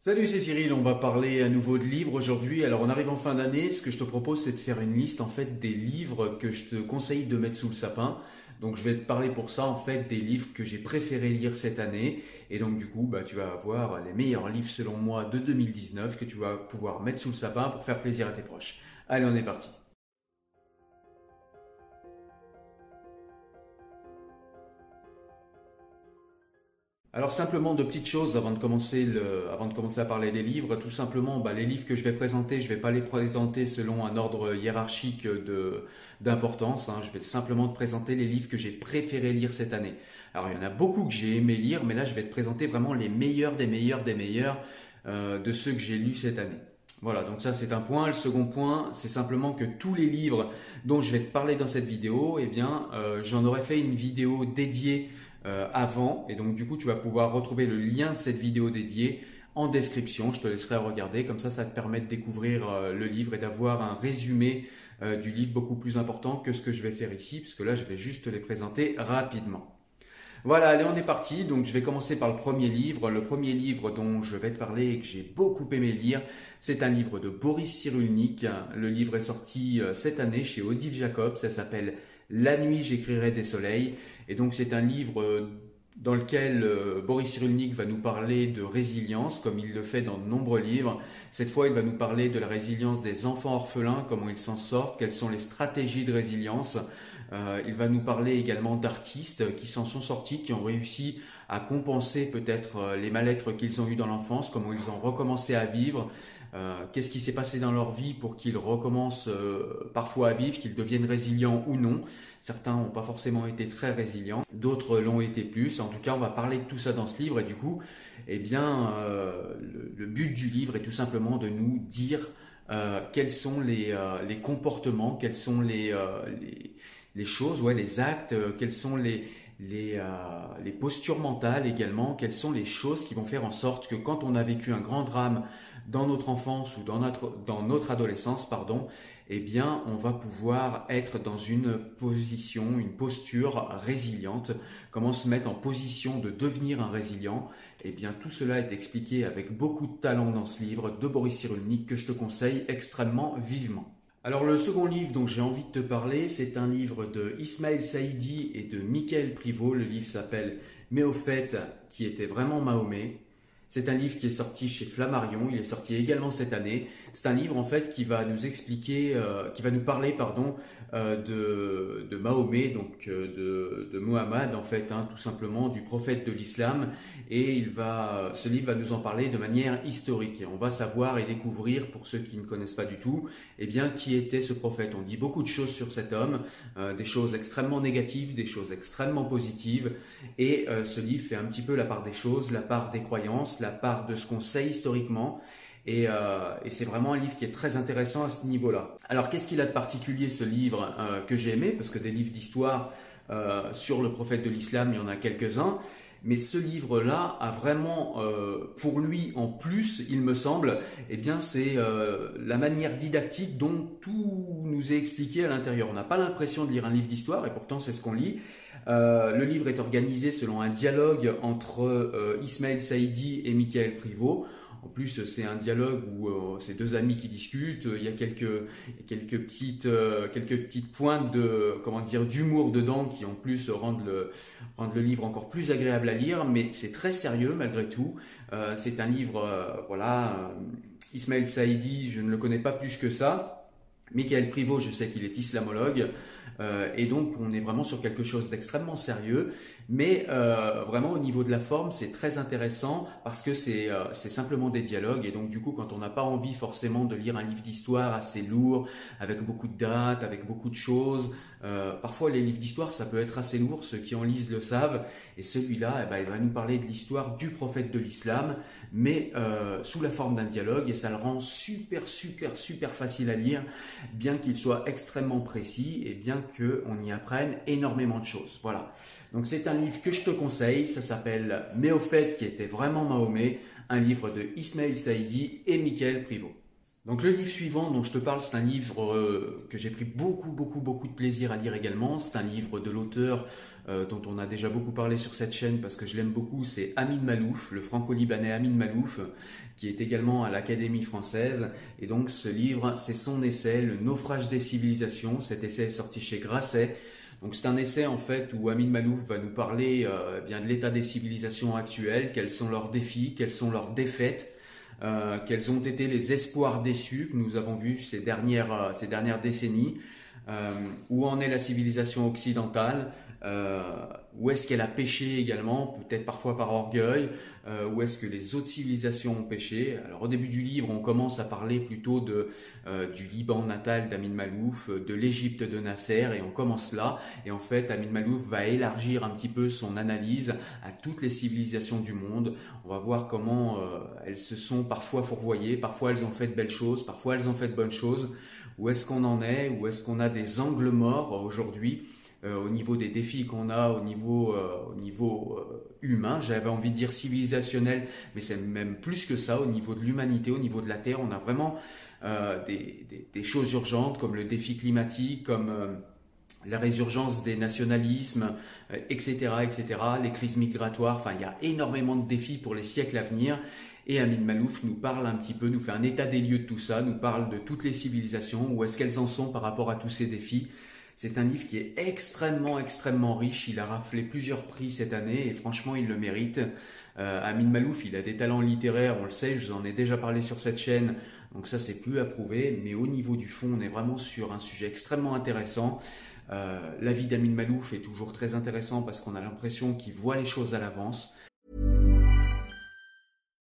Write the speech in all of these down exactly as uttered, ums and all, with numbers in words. Salut, c'est Cyril, on va parler à nouveau de livres aujourd'hui. Alors on arrive en fin d'année, ce que je te propose c'est de faire une liste en fait des livres que je te conseille de mettre sous le sapin. Donc je vais te parler pour ça en fait des livres que j'ai préféré lire cette année. Et donc du coup bah, tu vas avoir les meilleurs livres selon moi de deux mille dix-neuf que tu vas pouvoir mettre sous le sapin pour faire plaisir à tes proches. Allez, on est parti. Alors simplement deux petites choses avant de commencer, le, avant de commencer à parler des livres. Tout simplement, bah, les livres que je vais présenter, je ne vais pas les présenter selon un ordre hiérarchique de, d'importance. Hein. Je vais simplement te présenter les livres que j'ai préféré lire cette année. Alors il y en a beaucoup que j'ai aimé lire, mais là je vais te présenter vraiment les meilleurs des meilleurs des meilleurs euh, de ceux que j'ai lus cette année. Voilà, donc ça c'est un point. Le second point, c'est simplement que tous les livres dont je vais te parler dans cette vidéo, eh bien, euh, j'en aurais fait une vidéo dédiée euh, avant. Et donc du coup, tu vas pouvoir retrouver le lien de cette vidéo dédiée en description. Je te laisserai regarder, comme ça, ça te permet de découvrir euh, le livre et d'avoir un résumé euh, du livre beaucoup plus important que ce que je vais faire ici, puisque là, je vais juste te les présenter rapidement. Voilà, allez, on est parti. Donc, je vais commencer par le premier livre. Le premier livre dont je vais te parler et que j'ai beaucoup aimé lire, c'est un livre de Boris Cyrulnik. Le livre est sorti cette année chez Odile Jacob. Ça s'appelle « La nuit, j'écrirai des soleils ». Et donc, c'est un livre dans lequel Boris Cyrulnik va nous parler de résilience, comme il le fait dans de nombreux livres. Cette fois, il va nous parler de la résilience des enfants orphelins, comment ils s'en sortent, quelles sont les stratégies de résilience. Euh, il va nous parler également d'artistes qui s'en sont sortis, qui ont réussi à compenser peut-être les mal-êtres qu'ils ont eus dans l'enfance, comment ils ont recommencé à vivre, euh, qu'est-ce qui s'est passé dans leur vie pour qu'ils recommencent euh, parfois à vivre, qu'ils deviennent résilients ou non. Certains n'ont pas forcément été très résilients, d'autres l'ont été plus. En tout cas, on va parler de tout ça dans ce livre et du coup, eh bien, euh, le, le but du livre est tout simplement de nous dire euh, quels sont les, euh, les comportements, quels sont les... Euh, les les choses, ouais, les actes, euh, quelles sont les, les, euh, les postures mentales également, quelles sont les choses qui vont faire en sorte que quand on a vécu un grand drame dans notre enfance ou dans notre, dans notre adolescence, pardon, eh bien, on va pouvoir être dans une position, une posture résiliente. Comment se mettre en position de devenir un résilient? Eh bien, tout cela est expliqué avec beaucoup de talent dans ce livre de Boris Cyrulnik que je te conseille extrêmement vivement. Alors le second livre dont j'ai envie de te parler, c'est un livre de Ismaël Saïdi et de Michaël Privot. Le livre s'appelle « Mais au fait, qui était vraiment Mahomet ». C'est un livre qui est sorti chez Flammarion, il est sorti également cette année. C'est un livre en fait qui va nous expliquer, euh, qui va nous parler pardon, euh, de, de Mahomet, donc euh, de, de Mohammed en fait, hein, tout simplement du prophète de l'islam. Et il va, ce livre va nous en parler de manière historique. Et on va savoir et découvrir, pour ceux qui ne connaissent pas du tout, eh bien qui était ce prophète. On dit beaucoup de choses sur cet homme, euh, des choses extrêmement négatives, des choses extrêmement positives. Et euh, ce livre fait un petit peu la part des choses, la part des croyances, la part de ce qu'on sait historiquement et, euh, et c'est vraiment un livre qui est très intéressant à ce niveau-là. Alors qu'est-ce qu'il a de particulier ce livre euh, que j'ai aimé, parce que des livres d'histoire euh, sur le prophète de l'islam il y en a quelques-uns, mais ce livre-là a vraiment, euh, pour lui en plus, il me semble, eh bien c'est euh, la manière didactique dont tout nous est expliqué à l'intérieur. On n'a pas l'impression de lire un livre d'histoire, et pourtant c'est ce qu'on lit. Euh, le livre est organisé selon un dialogue entre euh, Ismaël Saïdi et Michaël Privot. En plus, c'est un dialogue où euh, c'est deux amis qui discutent. Il y a quelques quelques petites euh, quelques petites pointes de comment dire d'humour dedans qui en plus rendent le rendent le livre encore plus agréable à lire. Mais c'est très sérieux malgré tout. Euh, c'est un livre euh, voilà. Euh, Ismaël Saïdi, je ne le connais pas plus que ça. Michaël Privot, je sais qu'il est islamologue. Euh, et donc on est vraiment sur quelque chose d'extrêmement sérieux, mais euh, vraiment au niveau de la forme c'est très intéressant parce que c'est euh, c'est simplement des dialogues, et donc du coup quand on n'a pas envie forcément de lire un livre d'histoire assez lourd avec beaucoup de dates, avec beaucoup de choses, euh, parfois les livres d'histoire ça peut être assez lourd, ceux qui en lisent le savent, et celui-là eh ben, il va nous parler de l'histoire du prophète de l'islam mais euh, sous la forme d'un dialogue, et ça le rend super super super facile à lire, bien qu'il soit extrêmement précis et bien qu'on y apprenne énormément de choses. Voilà. Donc c'est un livre que je te conseille, ça s'appelle « Mais au fait, qui était vraiment Mahomet », un livre de Ismaël Saïdi et Michaël Privot. Donc le livre suivant dont je te parle, c'est un livre euh, que j'ai pris beaucoup beaucoup beaucoup de plaisir à lire également. C'est un livre de l'auteur euh, dont on a déjà beaucoup parlé sur cette chaîne parce que je l'aime beaucoup, c'est Amin Maalouf, le franco-libanais Amin Maalouf, qui est également à l'Académie française. Et donc ce livre, c'est son essai, Le naufrage des civilisations. Cet essai est sorti chez Grasset. Donc c'est un essai en fait où Amin Maalouf va nous parler euh, bien de l'état des civilisations actuelles, quels sont leurs défis, quelles sont leurs défaites, euh, quels ont été les espoirs déçus que nous avons vus ces dernières, euh, ces dernières décennies, euh, où en est la civilisation occidentale, euh, où est-ce qu'elle a péché également, peut-être parfois par orgueil, euh, où est-ce que les autres civilisations ont péché. Alors au début du livre, on commence à parler plutôt de, euh, du Liban natal d'Amin Maalouf, de l'Égypte de Nasser, et on commence là. Et en fait, Amin Maalouf va élargir un petit peu son analyse à toutes les civilisations du monde. On va voir comment euh, elles se sont parfois fourvoyées, parfois elles ont fait de belles choses, parfois elles ont fait de bonnes choses. Où est-ce qu'on en est, où est-ce qu'on a des angles morts aujourd'hui, Euh, au niveau des défis qu'on a, au niveau, euh, au niveau euh, humain, j'avais envie de dire civilisationnel, mais c'est même plus que ça, au niveau de l'humanité, au niveau de la Terre, on a vraiment euh, des, des, des choses urgentes comme le défi climatique, comme euh, la résurgence des nationalismes, euh, et cetera, et cetera, les crises migratoires, enfin il y a énormément de défis pour les siècles à venir. Et Amin Maalouf nous parle un petit peu, nous fait un état des lieux de tout ça, nous parle de toutes les civilisations, où est-ce qu'elles en sont par rapport à tous ces défis. C'est un livre qui est extrêmement, extrêmement riche. Il a raflé plusieurs prix cette année et franchement, il le mérite. Euh, Amin Maalouf, il a des talents littéraires, on le sait, je vous en ai déjà parlé sur cette chaîne. Donc ça, c'est plus à prouver. Mais au niveau du fond, on est vraiment sur un sujet extrêmement intéressant. Euh, la vie d'Amin Maalouf est toujours très intéressant parce qu'on a l'impression qu'il voit les choses à l'avance.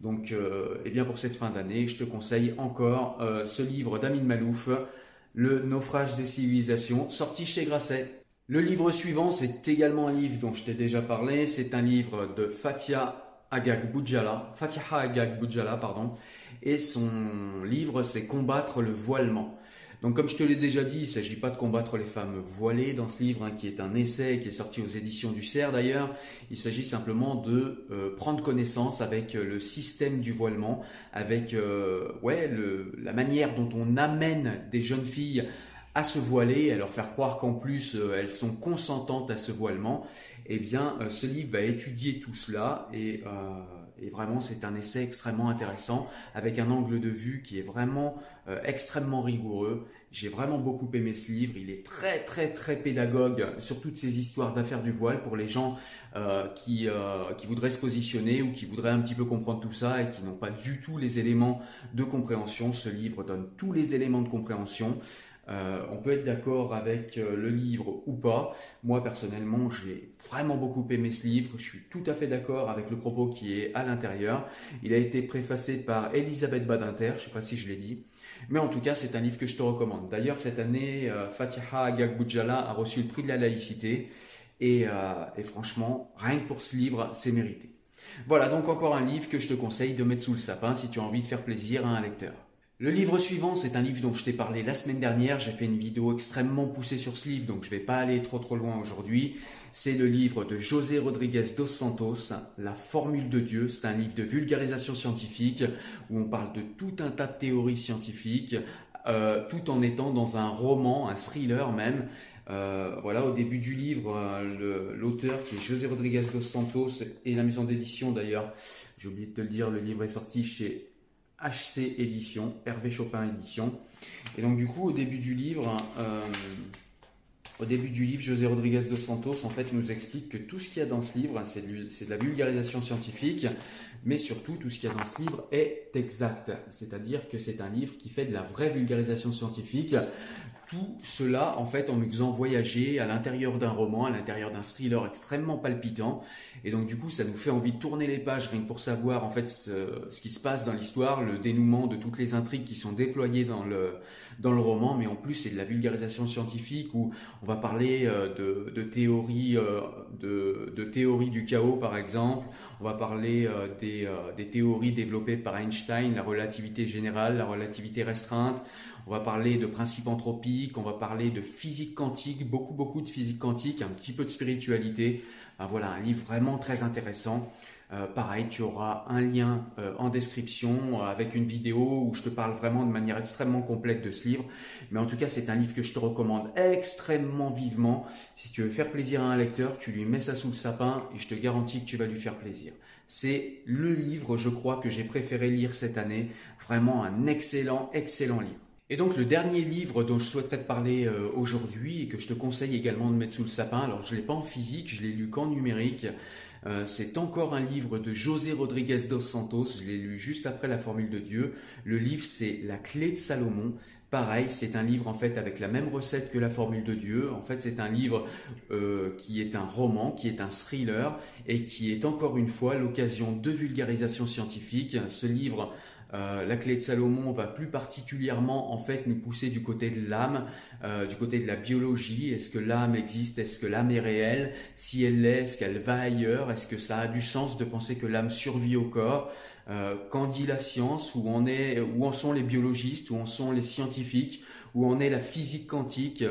Donc, euh, eh bien pour cette fin d'année, je te conseille encore euh, ce livre d'Amin Maalouf, Le naufrage des civilisations, sorti chez Grasset. Le livre suivant, c'est également un livre dont je t'ai déjà parlé. C'est un livre de Fatiha Agag-Boudjahlat, Fatiha Agag-Boudjahlat, pardon. Et son livre, c'est Combattre le voilement. Donc, comme je te l'ai déjà dit, il ne s'agit pas de combattre les femmes voilées dans ce livre, hein, qui est un essai, qui est sorti aux éditions du CERF d'ailleurs. Il s'agit simplement de euh, prendre connaissance avec le système du voilement, avec euh, ouais, le, la manière dont on amène des jeunes filles à se voiler, à leur faire croire qu'en plus euh, elles sont consentantes à ce voilement. Eh bien, euh, ce livre va étudier tout cela et... Euh, Et vraiment, c'est un essai extrêmement intéressant, avec un angle de vue qui est vraiment euh, extrêmement rigoureux. J'ai vraiment beaucoup aimé ce livre. Il est très, très, très pédagogue sur toutes ces histoires d'affaires du voile pour les gens euh, qui, euh, qui voudraient se positionner ou qui voudraient un petit peu comprendre tout ça et qui n'ont pas du tout les éléments de compréhension. Ce livre donne tous les éléments de compréhension. Euh, on peut être d'accord avec euh, le livre ou pas. Moi, personnellement, j'ai vraiment beaucoup aimé ce livre. Je suis tout à fait d'accord avec le propos qui est à l'intérieur. Il a été préfacé par Elisabeth Badinter, je ne sais pas si je l'ai dit. Mais en tout cas, c'est un livre que je te recommande. D'ailleurs, cette année, euh, Fatiha Agag-Boudjahlat a reçu le prix de la laïcité. Et, euh, et franchement, rien que pour ce livre, c'est mérité. Voilà donc encore un livre que je te conseille de mettre sous le sapin si tu as envie de faire plaisir à un lecteur. Le livre suivant, c'est un livre dont je t'ai parlé la semaine dernière. J'ai fait une vidéo extrêmement poussée sur ce livre, donc je ne vais pas aller trop trop loin aujourd'hui. C'est le livre de José Rodrigues dos Santos, La Formule de Dieu. C'est un livre de vulgarisation scientifique où on parle de tout un tas de théories scientifiques, euh, tout en étant dans un roman, un thriller même. Euh, voilà, au début du livre, euh, le, l'auteur qui est José Rodrigues dos Santos et la maison d'édition d'ailleurs. J'ai oublié de te le dire, le livre est sorti chez H C édition, Hervé Chopin édition. Et donc du coup, au début du livre, euh, au début du livre, José Rodrigues dos Santos en fait nous explique que tout ce qu'il y a dans ce livre, c'est de, c'est de la vulgarisation scientifique, mais surtout tout ce qu'il y a dans ce livre est exact. C'est-à-dire que c'est un livre qui fait de la vraie vulgarisation scientifique. Tout cela en fait en nous faisant voyager à l'intérieur d'un roman, à l'intérieur d'un thriller extrêmement palpitant. Et donc du coup, ça nous fait envie de tourner les pages rien que pour savoir en fait ce, ce qui se passe dans l'histoire, le dénouement de toutes les intrigues qui sont déployées dans le dans le roman. Mais en plus, c'est de la vulgarisation scientifique où on va parler euh, de, de théories euh, de, de théories du chaos par exemple. On va parler euh, des euh, des théories développées par Einstein, la relativité générale, la relativité restreinte. On va parler de principes anthropiques, on va parler de physique quantique, beaucoup beaucoup de physique quantique, un petit peu de spiritualité. Alors voilà, un livre vraiment très intéressant. Euh, pareil, tu auras un lien euh, en description euh, avec une vidéo où je te parle vraiment de manière extrêmement complète de ce livre. Mais en tout cas, c'est un livre que je te recommande extrêmement vivement. Si tu veux faire plaisir à un lecteur, tu lui mets ça sous le sapin et je te garantis que tu vas lui faire plaisir. C'est le livre, je crois, que j'ai préféré lire cette année. Vraiment un excellent, excellent livre. Et donc le dernier livre dont je souhaiterais te parler euh, aujourd'hui et que je te conseille également de mettre sous le sapin, alors je ne l'ai pas en physique, je l'ai lu qu'en numérique, euh, c'est encore un livre de José Rodrigues dos Santos, je l'ai lu juste après La Formule de Dieu. Le livre, c'est La Clé de Salomon. Pareil, c'est un livre en fait avec la même recette que La Formule de Dieu. En fait, c'est un livre euh, qui est un roman, qui est un thriller et qui est encore une fois l'occasion de vulgarisation scientifique. Ce livre... Euh, la Clé de Salomon va plus particulièrement en fait nous pousser du côté de l'âme, euh, du côté de la biologie. Est-ce que l'âme existe? Est-ce que l'âme est réelle? Si elle l'est, est-ce qu'elle va ailleurs? Est-ce que ça a du sens de penser que l'âme survit au corps? Euh, qu'en dit la science? Où en est, où en sont les biologistes? Où en sont les scientifiques? Où en est la physique quantique?